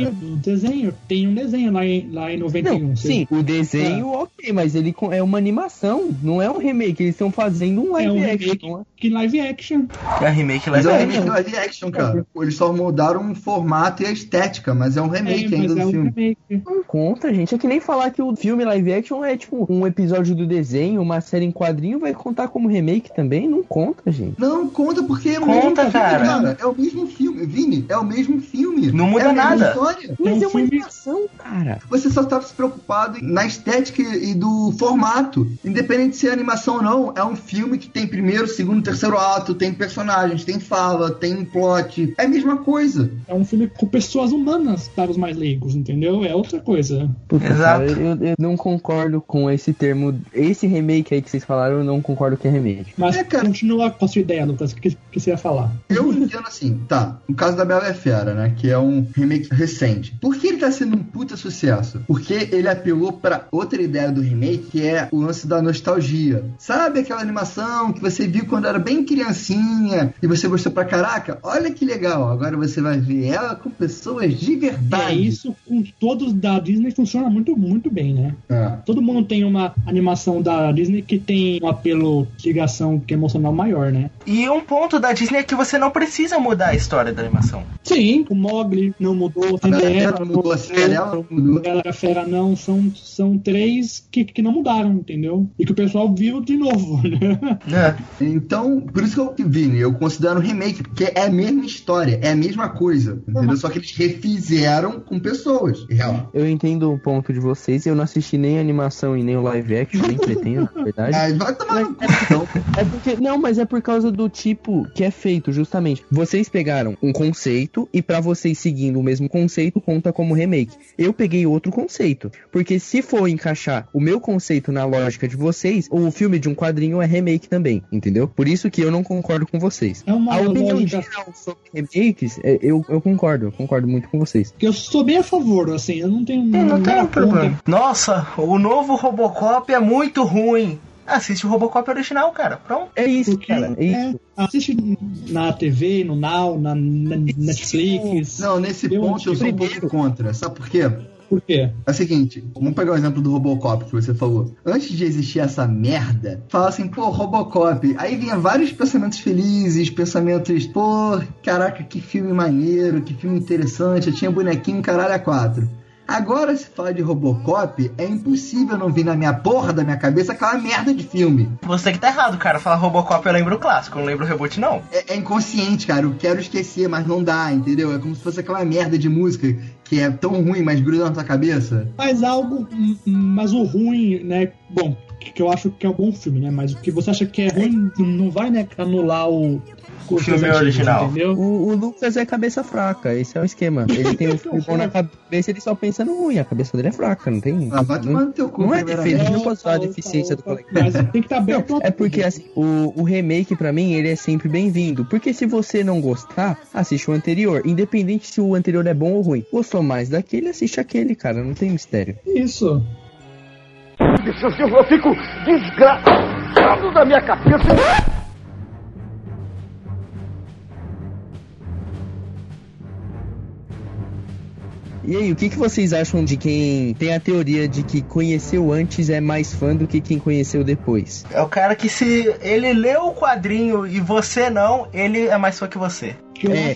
Tem um desenho lá em 91. Não, sim, o desenho, ok, mas ele é uma animação, não é um remake, eles estão fazendo um live action. Que live live action. É remake live action. Mas é um remake live action, cara. Eles só mudaram o formato e a estética, mas é um remake ainda do filme. Remake. Não conta, gente. É que nem falar que o filme live action é tipo um episódio do desenho, uma série em quadrinho, vai contar como remake também? Não conta, gente. Não conta porque é o mesmo filme, cara. É o mesmo filme. Vini, é o mesmo filme. Não muda nada. História. Mas é uma animação, cara. Você só tava se preocupado na estética e do formato. Independente se é animação ou não, é um filme que tem primeiro, segundo, terceiro ato, tem personagens, tem fala, tem plot. É a mesma coisa. É um filme com pessoas humanas para os mais leigos, entendeu? É outra coisa. Puta, exato. Cara, eu não concordo com esse termo, esse remake aí que vocês falaram, eu não concordo que é remake. Mas cara, continua com a sua ideia, Lucas, o que você ia falar? Eu entendo assim, tá, no caso da Bela e a Fera, né, que é um remake recente. Por que ele tá sendo um puta sucesso? Porque ele apelou pra outra ideia do remake, que é o lance da nostalgia. Sabe aquela animação que você viu quando era bem criancinha e você gostou pra caraca? Olha que legal, agora você vai ver ela com pessoas de verdade. É isso, com todos da Disney funciona muito, muito bem, né? É. Todo mundo tem uma animação da Disney que tem um apelo de ligação que é emocional maior, né? E um ponto da Disney é que você não precisa mudar a história da animação. Sim, o Mowgli não mudou, a Cinderela não mudou, a Bela e a Fera não, são três que não mudaram, entendeu? E que o pessoal viu de novo, né? É. Então, por isso que eu, Vini, eu considero um remake, porque é a mesma história, é a mesma coisa, entendeu? Só que eles refizeram com pessoas, real. Eu entendo o ponto de vocês, eu não assisti nem a animação e nem o live action, nem pretendo, na verdade. Ah, vai tomar no cu, então. É porque, não, mas é por causa do tipo que é feito, justamente. Vocês pegaram um conceito e pra vocês seguindo o mesmo conceito, conta como remake. Eu peguei outro conceito, porque se for encaixar o meu conceito na lógica de vocês, o filme de um quadrinho é remake também, entendeu? Por isso que eu não concordo com vocês. É uma lógica sobre remakes, eu concordo muito com vocês. Eu sou bem a favor, assim, eu não tenho nenhum problema. Nossa, o novo Robocop é muito ruim. Assiste o Robocop original, cara. Pronto. É isso, porque, cara. É isso. Assiste na TV, no Now, na Netflix. Não, nesse ponto eu sou um pouco contra. Sabe por quê? Por quê? É o seguinte, vamos pegar o exemplo do Robocop que você falou. Antes de existir essa merda, fala assim, pô, Robocop. Aí vinha vários pensamentos felizes, pensamentos, pô, caraca, que filme maneiro, que filme interessante. Eu tinha bonequinho, caralho, a 4. Agora, se falar de Robocop, é impossível não vir na minha porra da minha cabeça aquela merda de filme. Você que tá errado, cara. Falar Robocop eu lembro o clássico, eu não lembro o reboot, não. É inconsciente, cara. Eu quero esquecer, mas não dá, entendeu? É como se fosse aquela merda de música que é tão ruim, mas gruda na tua cabeça. Mas o ruim, né? Bom, que eu acho que é um bom filme, né? Mas o que você acha que é ruim não vai, né, anular o filme original. O Lucas é cabeça fraca, esse é o esquema. Ele tem o filme bom na cabeça, ele só pensa no ruim, a cabeça dele é fraca, não tem... Ah, vai tomar no teu cu. Não é defeito, não posso falar a deficiência do colega. Mas tem que estar bem... É porque, assim, o remake, pra mim, ele é sempre bem-vindo, porque se você não gostar, assiste o anterior, independente se o anterior é bom ou ruim. Gostou mais daquele, assiste aquele, cara, não tem mistério. Isso. Eu fico desgraçado da minha cabeça... E aí, o que vocês acham de quem tem a teoria de que conheceu antes é mais fã do que quem conheceu depois? É o cara que se ele leu o quadrinho e você não, ele é mais fã que você.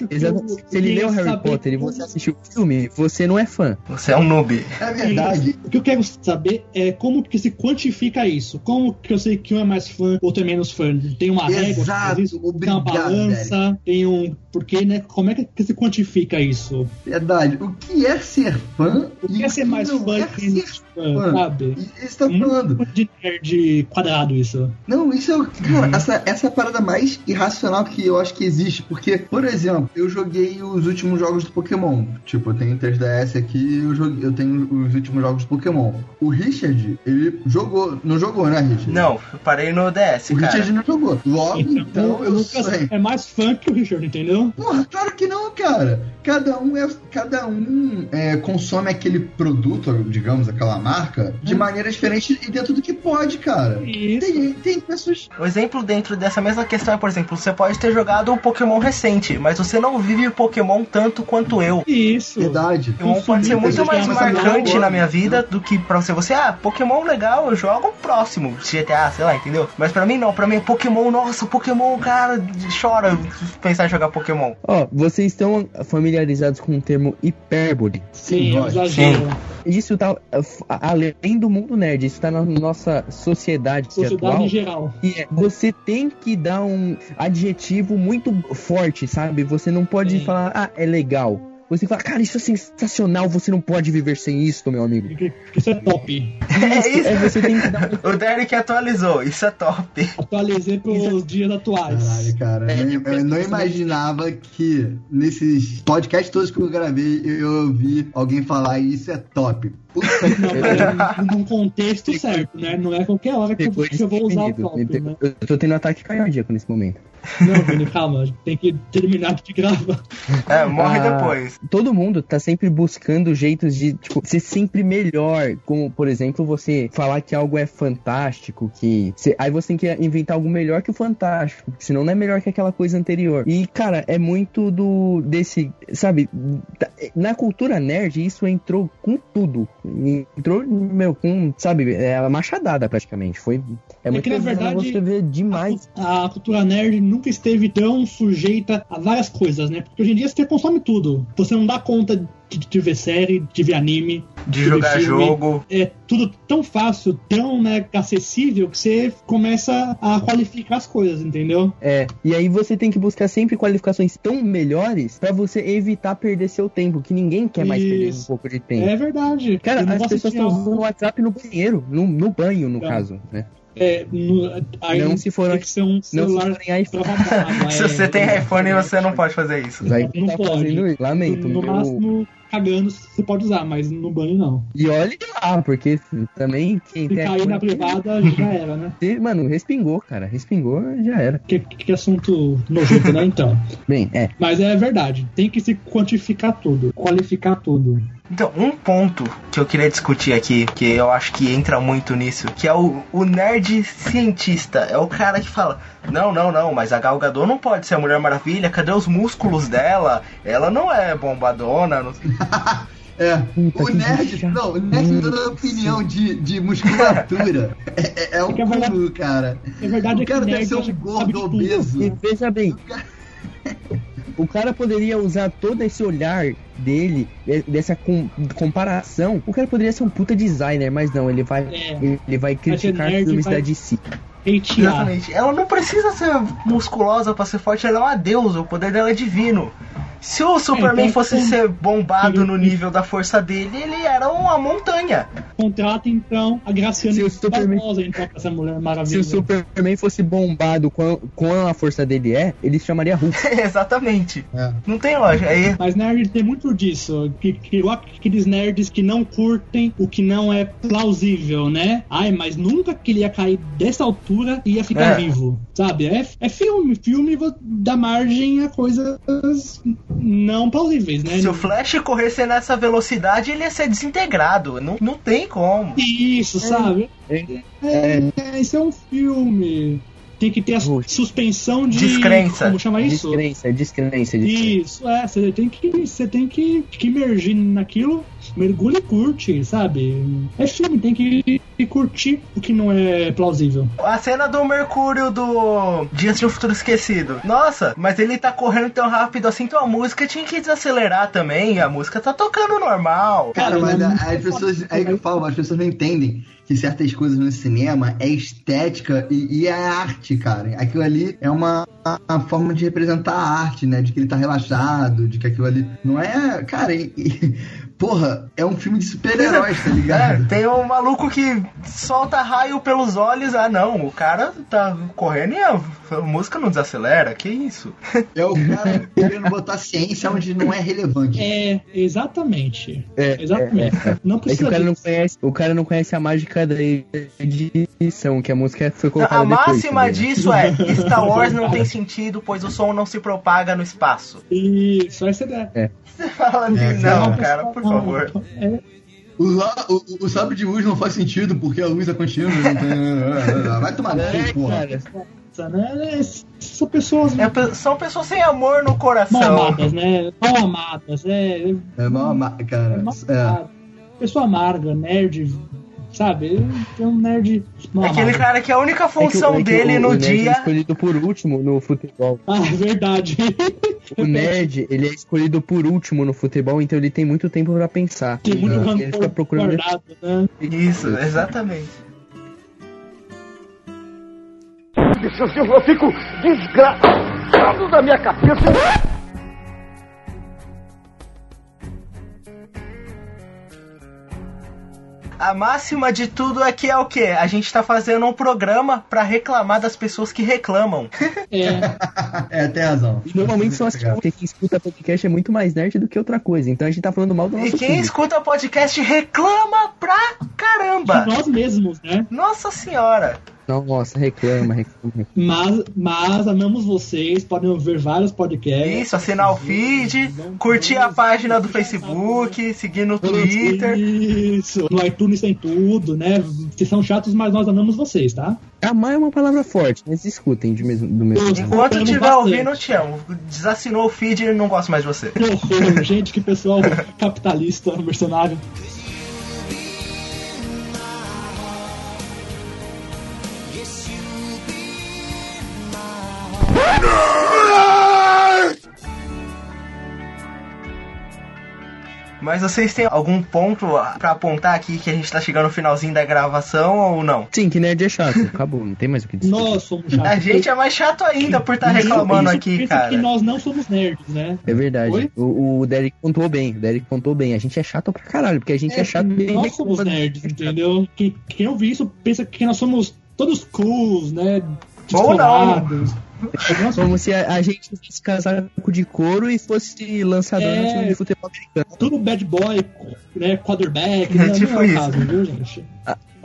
Exatamente. Se ele leu Harry Potter e você assistiu o filme, você não é fã. Você é um noob. É verdade. O que eu quero saber é como que se quantifica isso. Como que eu sei que um é mais fã, outro é menos fã? Tem uma régua? Exato. Obrigado, tem uma balança, Derek. Tem um... Porque, né? Como é que se quantifica isso? Verdade. O que é ser fã? O que é ser mais fã que menos fã, sabe? Isso tá falando. De nerd quadrado, isso. Não, isso é... Cara, essa é a parada mais irracional que eu acho que existe. Porque, por exemplo, eu joguei os últimos jogos do Pokémon. Tipo, eu tenho 3DS aqui, eu tenho os últimos jogos do Pokémon. O Richard, ele jogou. Não jogou, né, Richard? Não, eu parei no DS, cara. O Richard não jogou. Logo, então eu sei. É mais fã que o Richard, entendeu? Porra, claro que não, cara. Cada um consome aquele produto, digamos, aquela marca, de maneira diferente e dentro do que pode, cara. Isso. Tem pessoas... O exemplo dentro dessa mesma questão é, por exemplo, você pode ter jogado um Pokémon recente, mas você não vive Pokémon tanto quanto eu. Isso. Verdade. Pokémon pode ser muito mais marcante na minha vida do que pra você. Ah, Pokémon legal, eu jogo o próximo. GTA, sei lá, entendeu? Mas pra mim não. Pra mim é Pokémon. Nossa, Pokémon, cara, chora pensar em jogar Pokémon. Ó, vocês estão familiarizados com o termo hipérbole? Sim, exagero. Isso tá além do mundo nerd, isso tá na nossa sociedade atual, em geral. E você tem que dar um adjetivo muito forte, sabe? Você não pode falar, ah, é legal. Você fala, cara, isso é sensacional, você não pode viver sem isso, meu amigo. Isso é top. É isso. É, você tem que dar um... O Derek atualizou, isso é top. Atualizei pelos dias atuais. Caralho, cara, eu não imaginava que nesses podcasts todos que eu gravei, eu ouvi alguém falar, isso é top. Puta que... Num contexto certo, né? Não é qualquer hora que eu vou usar o top, né? Eu tô tendo um ataque cardíaco nesse momento. Não, Vini, calma, tem que terminar de gravar. É, morre depois. Todo mundo tá sempre buscando jeitos de, tipo, ser sempre melhor. Como, por exemplo, você falar que algo é fantástico, que... Aí você tem que inventar algo melhor que o fantástico, porque senão não é melhor que aquela coisa anterior. E, cara, é muito desse, sabe? Na cultura nerd, isso entrou com tudo. Entrou, meu, com, sabe? É machadada, praticamente. Foi... É muito que, na verdade, você vê demais. A cultura nerd nunca esteve tão sujeita a várias coisas, né? Porque hoje em dia você consome tudo. Você não dá conta de ver série, de ver anime, de jogar filme, jogo. É tudo tão fácil, tão, né, acessível, que você começa a qualificar as coisas, entendeu? É, e aí você tem que buscar sempre qualificações tão melhores pra você evitar perder seu tempo, que ninguém quer mais perder um pouco de tempo. É verdade. Cara, as pessoas estão usando o WhatsApp no banheiro, no banho, no caso, né? É, não se for um celular em iPhone. Se você tem iPhone, você não pode fazer isso. Não tá pode. Lamento. No máximo, cagando, você pode usar, mas no banho não. E olhe lá, porque também quem se tem cair na privada, já era, né? Mano, respingou, cara. Respingou, já era. Que assunto nojento, né, então? Bem, é. Mas é verdade. Tem que se quantificar tudo. Qualificar tudo. Então, um ponto que eu queria discutir aqui, que eu acho que entra muito nisso, que é o nerd cientista. É o cara que fala, não, mas a Gal Gadot não pode ser a Mulher Maravilha, cadê os músculos dela? Ela não é bombadona, não sei... É, o nerd, não, o nerd toda a opinião de musculatura é o culo, cara. É verdade, o cara deve ser um gordo obeso. E veja bem... O cara poderia usar todo esse olhar dele, dessa comparação. O cara poderia ser um puta designer, mas não, ele vai criticar filmes da DC. Exatamente. Ela não precisa ser musculosa pra ser forte, ela é uma deusa, o poder dela é divino. Se o Superman fosse ser bombado no nível da força dele, ele era uma montanha. Contrata, então, a Graciane Barbosa, então, pra essa Mulher Maravilha. Se o Superman fosse bombado com a força dele ele se chamaria Hulk. Exatamente. É. Não tem lógica. Aí... Mas nerd tem muito disso. Que aqueles nerds que não curtem o que não é plausível, né? Ai, mas nunca que ele ia cair dessa altura e ia ficar vivo, sabe? É filme. Filme dá margem a coisas... não plausíveis, né? Se o Flash corresse nessa velocidade, ele ia ser desintegrado. Não tem como. Isso, sabe? Isso é um filme. Tem que ter a suspensão de... Descrença. Como chama isso? Descrença. Isso, você tem que emergir naquilo. Mergulha e curte, sabe? É filme, tem que curtir o que não é plausível. A cena do Mercúrio do Diante de um Futuro Esquecido. Nossa, mas ele tá correndo tão rápido assim, então a música tinha que desacelerar também. A música tá tocando normal. Cara, mas as pessoas... Aí que eu falo, as pessoas não entendem que certas coisas no cinema é estética e é arte, cara. Aquilo ali é uma forma de representar a arte, né? De que ele tá relaxado, de que aquilo ali... Não é... Cara, Porra, é um filme de super-heróis, tá ligado? É, tem um maluco que solta raio pelos olhos. Ah, não, o cara tá correndo e a música não desacelera. Que isso? É o cara querendo botar ciência onde não é relevante. É, exatamente. Não precisa é que o cara não conhece a mágica da edição, que a música foi colocada depois. A máxima disso é Star Wars não tem sentido, pois o som não se propaga no espaço. E só essa ideia. É. Você fala assim, não, cara, por favor. O sabre de luz não faz sentido porque a luz é contínua. Vai tomar luz, porra. São pessoas sem amor no coração. Mal amadas, né? Mal amadas. É mal amada, cara. Pessoa amarga, nerd, sabe? É um nerd mal amado. Aquele cara que a única função dele no dia... é escolhido por último no futebol. Ah, verdade. O nerd, ele é escolhido por último no futebol, então ele tem muito tempo pra pensar. Tem muito rancor, ele fica procurando... guardado, né? Isso, exatamente. Eu fico desgraçado da minha cabeça... A máxima de tudo aqui é o quê? A gente tá fazendo um programa pra reclamar das pessoas que reclamam. É, tem razão. Normalmente são as pessoas que escuta podcast é muito mais nerd do que outra coisa. Então a gente tá falando mal do nosso público. E quem escuta podcast reclama pra caramba. De nós mesmos, né? Nossa senhora. Nossa, reclama. Mas amamos vocês, podem ouvir vários podcasts. Isso, assinar o feed, curtir a página do Facebook, seguir no Twitter. Isso, no iTunes tem tudo, né? Vocês são chatos, mas nós amamos vocês, tá? Amar é uma palavra forte, mas escutem do mesmo. Enquanto estiver ouvindo, eu te amo. Desassinou o feed e não gosto mais de você. Porra, gente, que pessoal capitalista, mercenário. Mas vocês têm algum ponto pra apontar aqui que a gente tá chegando no finalzinho da gravação ou não? Sim, que nerd é chato. Acabou, não tem mais o que dizer. Nós somos chatos. A gente é mais chato ainda por estar reclamando aqui, cara. Que nós não somos nerds, né? É verdade. O Derek contou bem. A gente é chato pra caralho, porque a gente é chato. Nós somos nerds, entendeu? Quem ouve isso pensa que nós somos todos cools, né? Ou não. Como se a gente fosse casaco de couro e fosse lançador no time de futebol americano. Tudo bad boy, né? Quarterback. É tipo isso. Caso, viu, gente?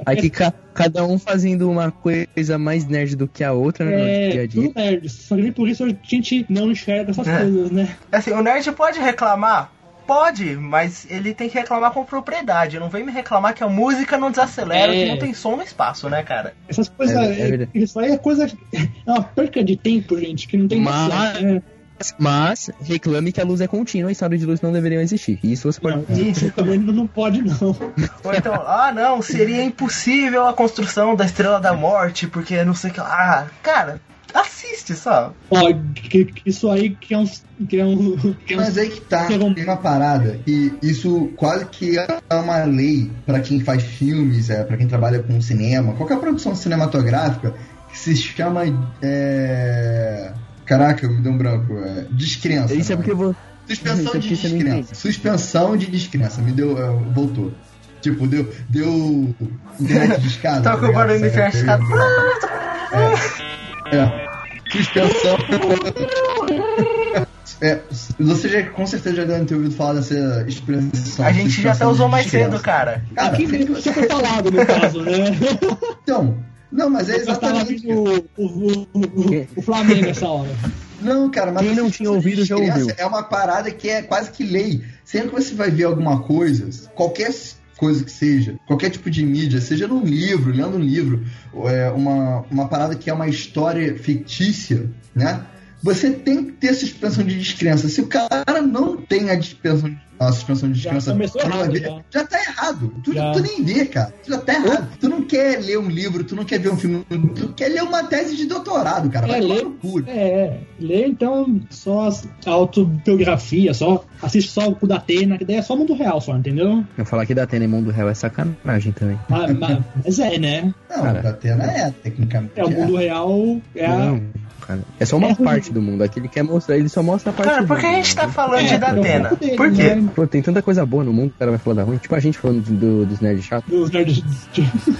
Aqui cada um fazendo uma coisa mais nerd do que a outra, né? É, tudo nerd. Só que por isso a gente não enxerga essas coisas, né? Assim, o nerd pode reclamar? Pode, mas ele tem que reclamar com propriedade. Não vem me reclamar que a música não desacelera, que não tem som no espaço, né, cara? Essas coisas... isso aí é coisa... É uma perca de tempo, gente, que não tem noção. Mas reclame que a luz é contínua e estado de luz não deveriam existir. Isso você pode... Isso também não pode, não. Ou então, seria impossível a construção da Estrela da Morte, porque não sei o que... Ah, cara... Assiste só. Ó, isso aí que é um. Mas aí que tá, tem uma parada. E isso quase que é uma lei pra quem faz filmes, pra quem trabalha com cinema, qualquer produção cinematográfica que se chama. Caraca, me deu um branco. Descrença. Isso é porque eu vou. Suspensão de descrença. Me deu. Voltou. Tipo, deu internet de escada. Tá com o barulho de internet de escada. Suspensão. Você já, com certeza já devem ter ouvido falar dessa expressão. A gente já até usou mais cedo, cara. Aqui você foi falado no caso, né? Então, não, mas é exatamente o Flamengo essa hora. Não, cara, mas quem não tinha ouvido já ouviu. É uma parada que é quase que lei. Sempre que você vai ver alguma coisa, qualquer coisa que seja, qualquer tipo de mídia, seja num livro, lendo um livro, uma parada que é uma história fictícia, né? Você tem que ter suspensão de descrença. Se o cara não tem a suspensão de descrença, já tá errado. Tu nem vê, cara. Já tá errado. Tu não quer ler um livro, tu não quer ver um filme, tu quer ler uma tese de doutorado, cara. Vai ler loucura. Lê então só a autobiografia, só assiste só o da Atena, que daí é só mundo real, só, entendeu? Eu falar que da Atena e mundo real é sacanagem também. Mas né? Não, da Atena tecnicamente. É, o mundo real é a... cara. É só uma parte do mundo. Aquele quer mostrar, ele só mostra a parte do mundo. Cara, por que a gente tá falando de Datena? Por quê? Pô, tem tanta coisa boa no mundo que o cara vai falar da ruim. Tipo a gente falando dos nerds chatos. Dos nerds chatos.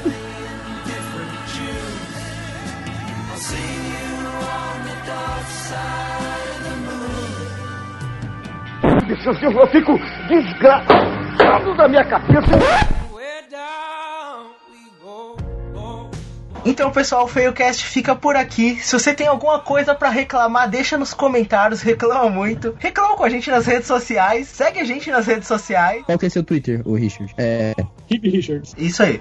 Eu fico desgraçado da minha cabeça. Então, pessoal, o FeioCast fica por aqui. Se você tem alguma coisa pra reclamar, deixa nos comentários, reclama muito. Reclama com a gente nas redes sociais, segue a gente nas redes sociais. Qual que é seu Twitter, o Richard? Hip Richards. Isso aí.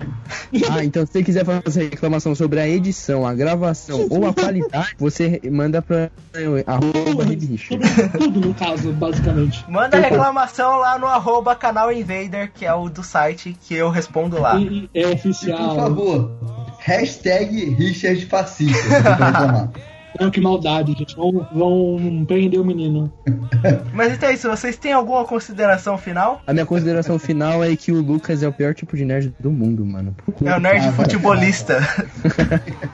Ah, então se você quiser fazer reclamação sobre a edição, a gravação ou a qualidade, você manda pra @HipRichard. Tudo no caso, basicamente. Manda reclamação lá no @CanalInvader, que é o do site que eu respondo lá. É oficial. E, por favor, #RichardFascista. Que maldade, gente. Vão prender o menino. Mas então é isso. Vocês têm alguma consideração final? A minha consideração final é que o Lucas é o pior tipo de nerd do mundo, mano. É o nerd futebolista.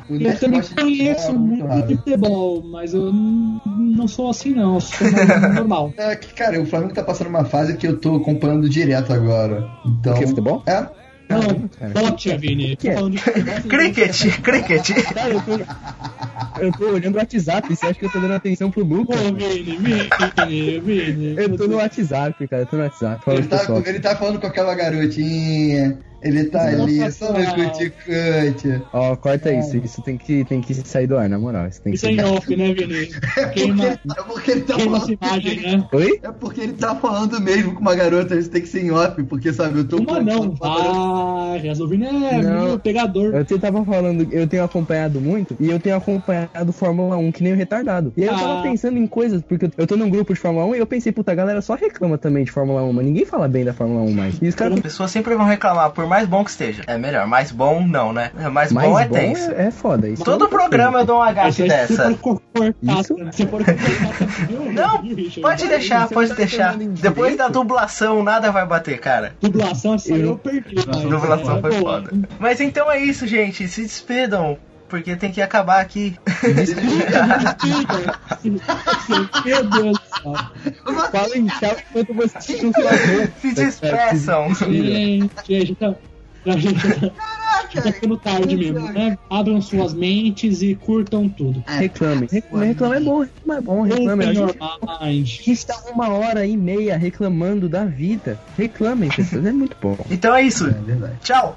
Eu também conheço muito de futebol, mas eu não sou assim, não. Eu sou normal. É que, cara, o Flamengo tá passando uma fase que eu tô acompanhando direto agora. Então... O que, futebol? É. Não, tia Vini. Cricket. Eu tô olhando o WhatsApp, você acha que eu tô dando atenção pro Lucas? Ô, Vini. Eu tô no WhatsApp, cara, Ele tá falando com aquela garotinha. Ele tá ali, só no cuticante. Ó, corta isso. Isso tem que sair do ar, na moral. Isso é em off, né, Vini? É porque ele tá falando. Imagem, né? Oi? É porque ele tá falando mesmo com uma garota, isso tem que ser em off, porque, sabe, eu tô resolvi, né? Não, pegador. Eu tava falando, eu tenho acompanhado muito, e eu tenho acompanhado Fórmula 1, que nem o retardado. E aí eu tava pensando em coisas, porque eu tô num grupo de Fórmula 1 e eu pensei, puta, a galera só reclama também de Fórmula 1, mas ninguém fala bem da Fórmula 1 mais. E os caras... As pessoas sempre vão reclamar, por mais bom que esteja. É melhor, mais bom não, né? Mais bom é tenso. É foda. Isso todo programa eu dou uma gacha dessa. Não, pode deixar. Depois da dublação, nada vai bater, cara. Dublação assim, eu perdi. Dublação foi foda. Mas então é isso, gente. Se despedam. Porque tem que acabar aqui. Meu Deus do céu. Fala em tchau enquanto vocês não falam. Se despeçam. Gente, então... Caraca! Tá ficando tarde mesmo, né? Abram suas mentes e curtam tudo. Reclamem. Reclamar é bom. Reclamem. A gente tá 1h30 reclamando da vida. Reclamem, pessoas. É muito bom. Então é isso. É tchau.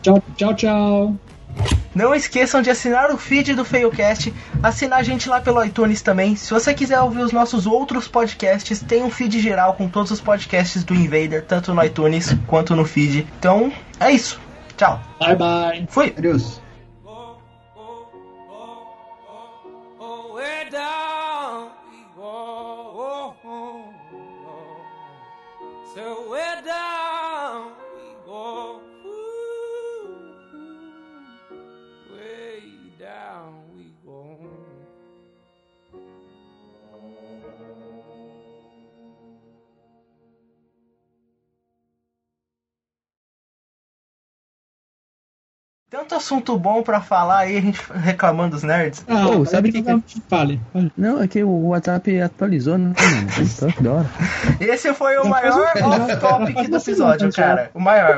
Não esqueçam de assinar o feed do FeioCast, assinar a gente lá pelo iTunes também. Se você quiser ouvir os nossos outros podcasts, tem um feed geral com todos os podcasts do Invader, tanto no iTunes quanto no feed. Então, é isso. Tchau. Bye, bye. Fui. Adeus. Tanto assunto bom pra falar aí, a gente reclamando dos nerds. Ah, sabe o que... Fale. Não, é que o WhatsApp atualizou, né? Então, que da hora. Esse foi o maior off-topic do episódio, cara. O maior.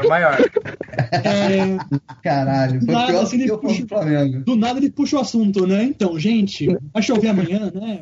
Caralho, foi o pior assim, que eu puxo o Flamengo. Do nada ele puxa o assunto, né? Então, gente, vai chover amanhã, né?